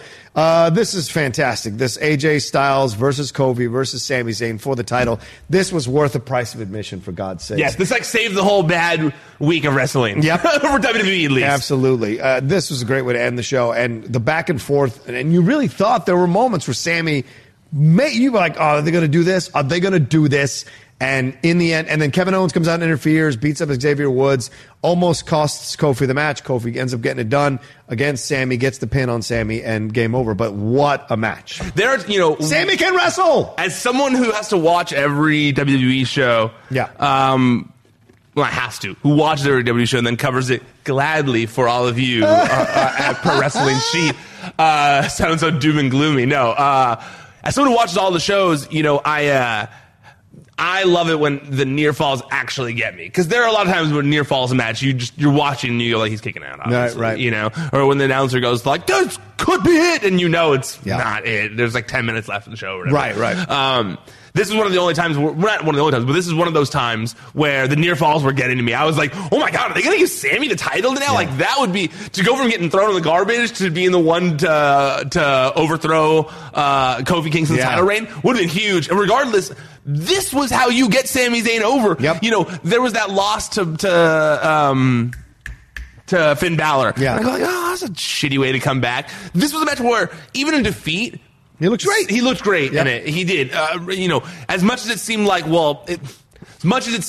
This is fantastic. This AJ Styles versus Kofi versus Sami Zayn for the title. This was worth the price of admission, for God's sake. Yes, this like saved the whole bad week of wrestling. Yep. For WWE at least. Absolutely. This was a great way to end the show. And the back and forth, and you really thought there were moments where Sami, you were like, oh, are they going to do this? Are they going to do this? And in the end, and then Kevin Owens comes out and interferes, beats up Xavier Woods, almost costs Kofi the match. Kofi ends up getting it done against Sami, gets the pin on Sami, and game over. But what a match. Sami can wrestle! As someone who has to watch every WWE show, who watches every WWE show and then covers it gladly for all of you at Pro Wrestling Sheet. Sounds so doom and gloomy. No, as someone who watches all the shows, I love it when the near falls actually get me, because there are a lot of times when near falls a match, you're watching and you're like, he's kicking out, obviously, right. You know, or when the announcer goes like, this could be it, and you know it's not it. There's like 10 minutes left in the show, or whatever. Right. This is one of the only times, not one of the only times, but this is one of those times where the near falls were getting to me. I was like, oh my God, are they going to give Sami the title now? Yeah. Like, that would be, to go from getting thrown in the garbage to being the one to overthrow Kofi Kingston's title reign would have been huge. And regardless, this was how you get Sami Zayn over. Yep. You know, there was that loss to Finn Balor. Yeah. And I go like, oh, that's a shitty way to come back. This was a match where, even in defeat, he looked great. He looked great in it. He did. You know, as much as it seemed like, he needs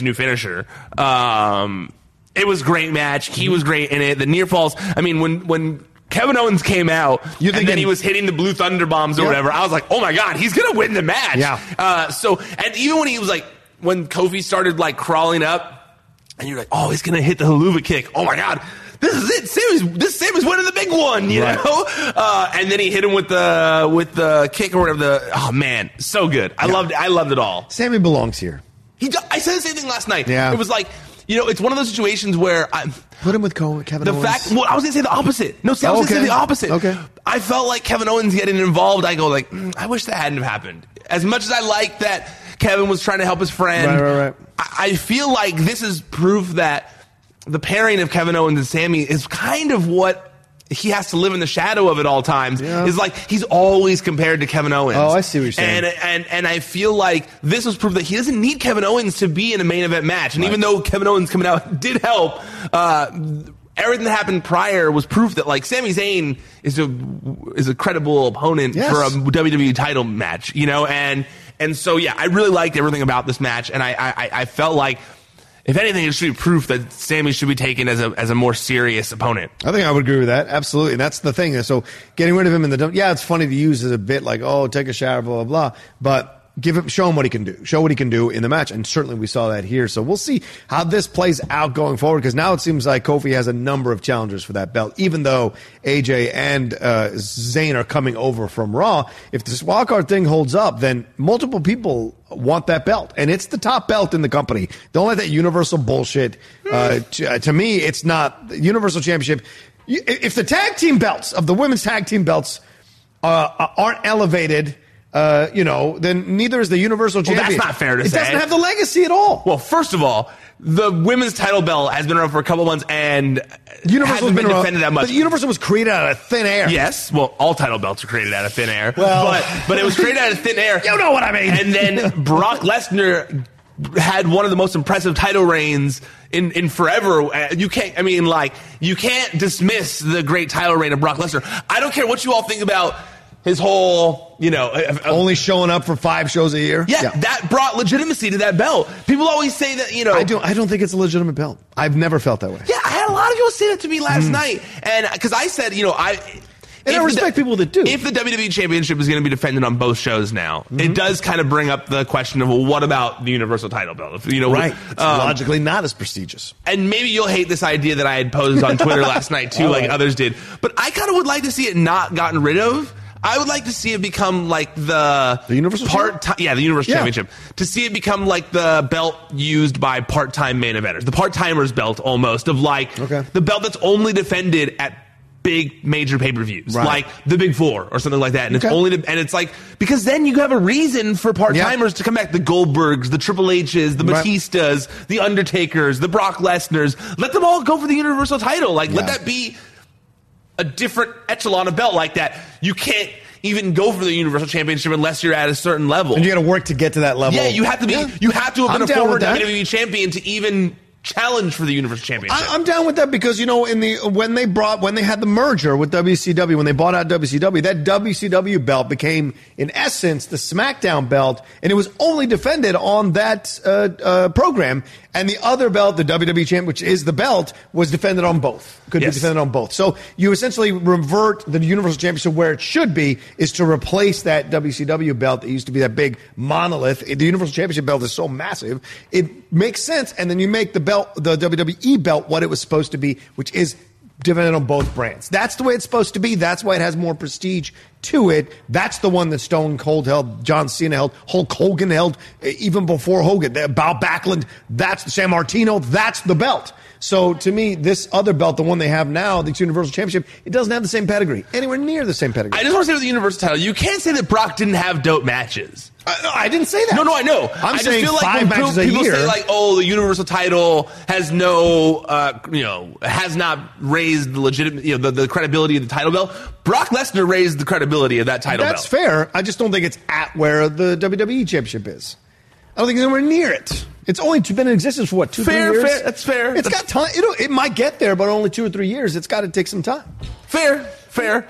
a new finisher. It was a great match. He was great in it. The near falls. I mean, when Kevin Owens came out, and then he was hitting the blue thunder bombs or whatever, I was like, oh my God, he's gonna win the match. Yeah. And even when he was like, when Kofi started like crawling up, and you're like, oh, he's gonna hit the haluva kick. Oh my God. This is it. Sami's winning the big one, you know? And then he hit him with the kick or whatever. Oh, man. So good. I loved it all. Sami belongs here. I said the same thing last night. Yeah. It was like, you know, it's one of those situations where put him with Kevin Owens. I was going to say the opposite. No, I was going to say the opposite. Okay. I felt like Kevin Owens getting involved. I go like, I wish that hadn't have happened. As much as I like that Kevin was trying to help his friend. Right. I feel like this is proof that the pairing of Kevin Owens and Sami is kind of what he has to live in the shadow of at all times. Yeah. It's like he's always compared to Kevin Owens. Oh, I see what you're saying. And I feel like this was proof that he doesn't need Kevin Owens to be in a main event match. And even though Kevin Owens coming out did help, everything that happened prior was proof that like Sami Zayn is a credible opponent for a WWE title match. You know, and so I really liked everything about this match, and I felt like, if anything, it should be proof that Sami should be taken as a more serious opponent. I think I would agree with that. Absolutely. And that's the thing. So getting rid of him in the dump, it's funny to use as a bit like, oh, take a shower, blah, blah, blah. But show him what he can do. Show what he can do in the match. And certainly we saw that here. So we'll see how this plays out going forward, because now it seems like Kofi has a number of challengers for that belt, even though AJ and Zayn are coming over from Raw. If this wildcard thing holds up, then multiple people want that belt, and it's the top belt in the company. Don't let that Universal bullshit. To me, it's not the Universal Championship. If the tag team belts of the women's tag team belts aren't elevated, then neither is the Universal Championship. Well, that's not fair to say. It doesn't have the legacy at all. Well, first of all, the women's title belt has been around for a couple months and Universal hasn't been defended that much. But the Universal was created out of thin air. Yes. Well, all title belts are created out of thin air. Well, but it was created out of thin air. You know what I mean. And then Brock Lesnar had one of the most impressive title reigns in forever. You can't dismiss the great title reign of Brock Lesnar. I don't care what you all think about his whole, only showing up for 5 shows a year. Yeah, that brought legitimacy to that belt. People always say that, I don't think it's a legitimate belt. I've never felt that way. Yeah, I had a lot of people say that to me last night. And because I said, and I respect people that do. If the WWE Championship is going to be defended on both shows now, it does kind of bring up the question of, well, what about the Universal title belt? Right. It's logically not as prestigious. And maybe you'll hate this idea that I had posed on Twitter last night, too, others did. But I kind of would like to see it not gotten rid of. I would like to see it become like the Universal Championship. To see it become like the belt used by part-time main eventers. The part-timers belt almost of the belt that's only defended at big major pay-per-views, like the Big Four or something like that. And it's only because then you have a reason for part-timers to come back. The Goldbergs, the Triple H's, the Batistas, the Undertakers, the Brock Lesnar's. Let them all go for the Universal title. Let that be a different echelon of belt like that. You can't even go for the Universal Championship unless you're at a certain level. And you got to work to get to that level. Yeah, you have to be. Yeah. You have to have been a former WWE champion to even challenge for the Universal Championship. I'm down with that because when they had the merger with WCW, when they bought out WCW, that WCW belt became in essence the SmackDown belt, and it was only defended on that program. And the other belt, the WWE Champion, which is the belt, was defended on both. Could be defended on both. So you essentially revert the Universal Championship where it should be, is to replace that WCW belt that used to be that big monolith. The Universal Championship belt is so massive, it makes sense. And then you make the belt, the WWE belt, what it was supposed to be, which is defended on both brands. That's the way it's supposed to be. That's why it has more prestige to it. That's the one that Stone Cold held, John Cena held, Hulk Hogan held, even before Hogan. Bob Backlund, that's the San Martino, that's the belt. So to me, this other belt, the one they have now, the Universal Championship, it doesn't have the same pedigree, anywhere near the same pedigree. I just want to say with the Universal title, you can't say that Brock didn't have dope matches. No, I didn't say that. No, I know. I saying just feel like when people say like, "Oh, the Universal title has no, has not raised the legitimate, the credibility of the title belt." Brock Lesnar raised the credibility of that title belt. That's fair. I just don't think it's at where the WWE Championship is. I don't think it's anywhere near it. It's only been in existence for what, 2-3 years? Fair, that's fair. It's got time. It might get there, but only 2 or 3 years. It's got to take some time. Fair.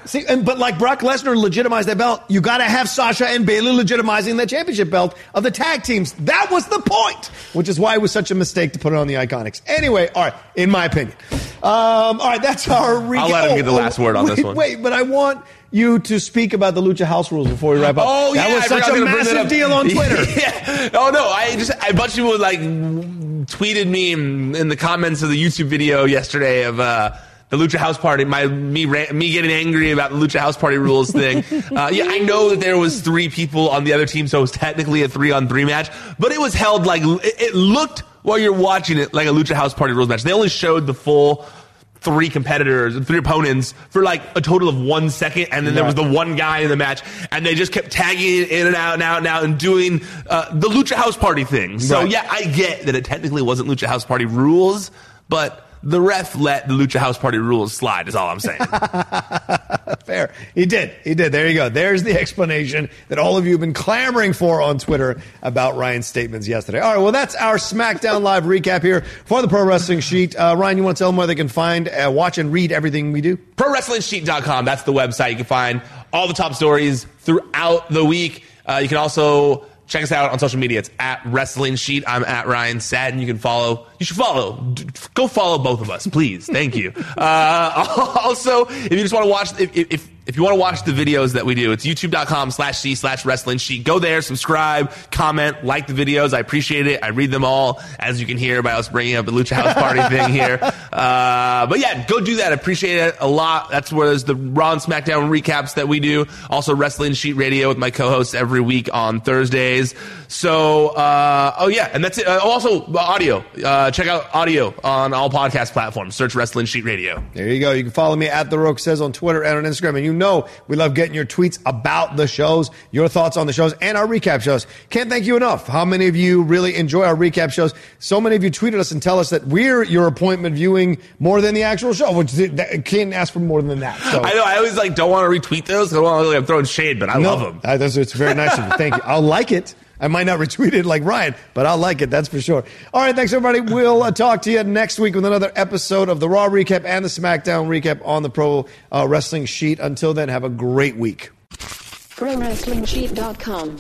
See, but like Brock Lesnar legitimized that belt, you got to have Sasha and Bayley legitimizing that championship belt of the tag teams. That was the point, which is why it was such a mistake to put it on the Iconics. Anyway, all right, in my opinion. That's our recap. I'll let him get the last word on this one. Wait, but I want you to speak about the Lucha House Rules before we wrap up. Oh, yeah. That was such a massive deal on Twitter. Yeah. Oh, no, a bunch of people tweeted me in the comments of the YouTube video yesterday of the Lucha House Party, me getting angry about the Lucha House Party rules thing. I know that there was 3 people on the other team, so it was technically a 3-on-3 match, but it was held like it looked while you're watching it like a Lucha House Party rules match. They only showed the full 3 competitors and 3 opponents for like a total of 1 second, and then there was the one guy in the match, and they just kept tagging it in and out and out and out and doing the Lucha House Party thing. So I get that it technically wasn't Lucha House Party rules, but the ref let the Lucha House Party rules slide, is all I'm saying. Fair. He did. There you go. There's the explanation that all of you have been clamoring for on Twitter about Ryan's statements yesterday. All right, well, that's our SmackDown Live recap here for the Pro Wrestling Sheet. Ryan, you want to tell them where they can find, watch, and read everything we do? ProWrestlingSheet.com. That's the website. You can find all the top stories throughout the week. You can also check us out on social media. It's at Wrestling Sheet. I'm at Ryan Sadden. You can follow. You should follow. Go follow both of us, please. Thank you. Also, if you just want to watch, if you want to watch the videos that we do, it's youtube.com/C/Wrestling Sheet. Go there, subscribe, comment, like the videos. I appreciate it. I read them all, as you can hear by us bringing up the Lucha House Party thing here. But yeah, go do that. I appreciate it a lot. That's where there's the Raw and SmackDown recaps that we do. Also, Wrestling Sheet Radio with my co-hosts every week on Thursdays. So, and that's it. Also, audio. Check out audio on all podcast platforms. Search Wrestling Sheet Radio. There you go. You can follow me at The Roke Says on Twitter and on Instagram. And we love getting your tweets about the shows, your thoughts on the shows, and our recap shows. Can't thank you enough. How many of you really enjoy our recap shows? So many of you tweeted us and tell us that we're your appointment viewing more than the actual show, which can't ask for more than that. So I know. I always don't want to retweet those. I don't want to look like I'm throwing shade, but I love them. It's very nice of you. Thank you. I'll like it. I might not retweet it like Ryan, but I'll like it, that's for sure. All right, thanks, everybody. We'll talk to you next week with another episode of the Raw Recap and the SmackDown Recap on the Pro Wrestling Sheet. Until then, have a great week. ProWrestlingSheet.com.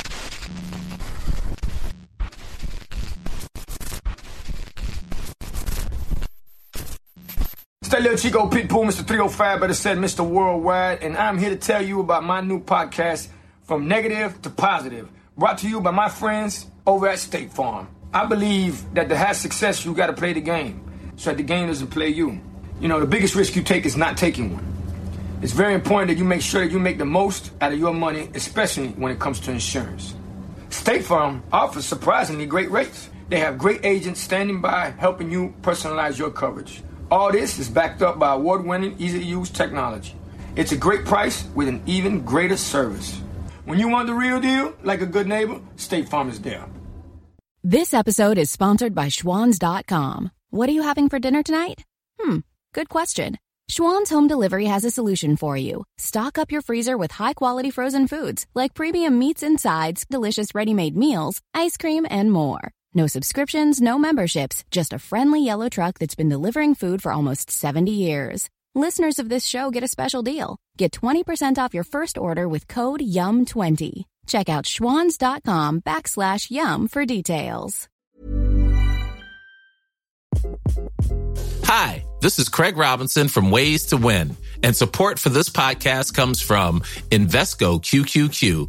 It's that little Chico Pitbull, Mr. 305, better said Mr. Worldwide, and I'm here to tell you about my new podcast, From Negative to Positive. Brought to you by my friends over at State Farm. I believe that to have success, you got to play the game so that the game doesn't play you. The biggest risk you take is not taking one. It's very important that you make sure that you make the most out of your money, especially when it comes to insurance. State Farm offers surprisingly great rates. They have great agents standing by helping you personalize your coverage. All this is backed up by award-winning, easy-to-use technology. It's a great price with an even greater service. When you want the real deal, like a good neighbor, State Farm is there. This episode is sponsored by Schwan's.com. What are you having for dinner tonight? Good question. Schwan's Home Delivery has a solution for you. Stock up your freezer with high-quality frozen foods like premium meats and sides, delicious ready-made meals, ice cream, and more. No subscriptions, no memberships, just a friendly yellow truck that's been delivering food for almost 70 years. Listeners of this show get a special deal. Get 20% off your first order with code YUM20. Check out schwans.com/YUM for details. Hi, this is Craig Robinson from Ways to Win, and support for this podcast comes from Invesco QQQ,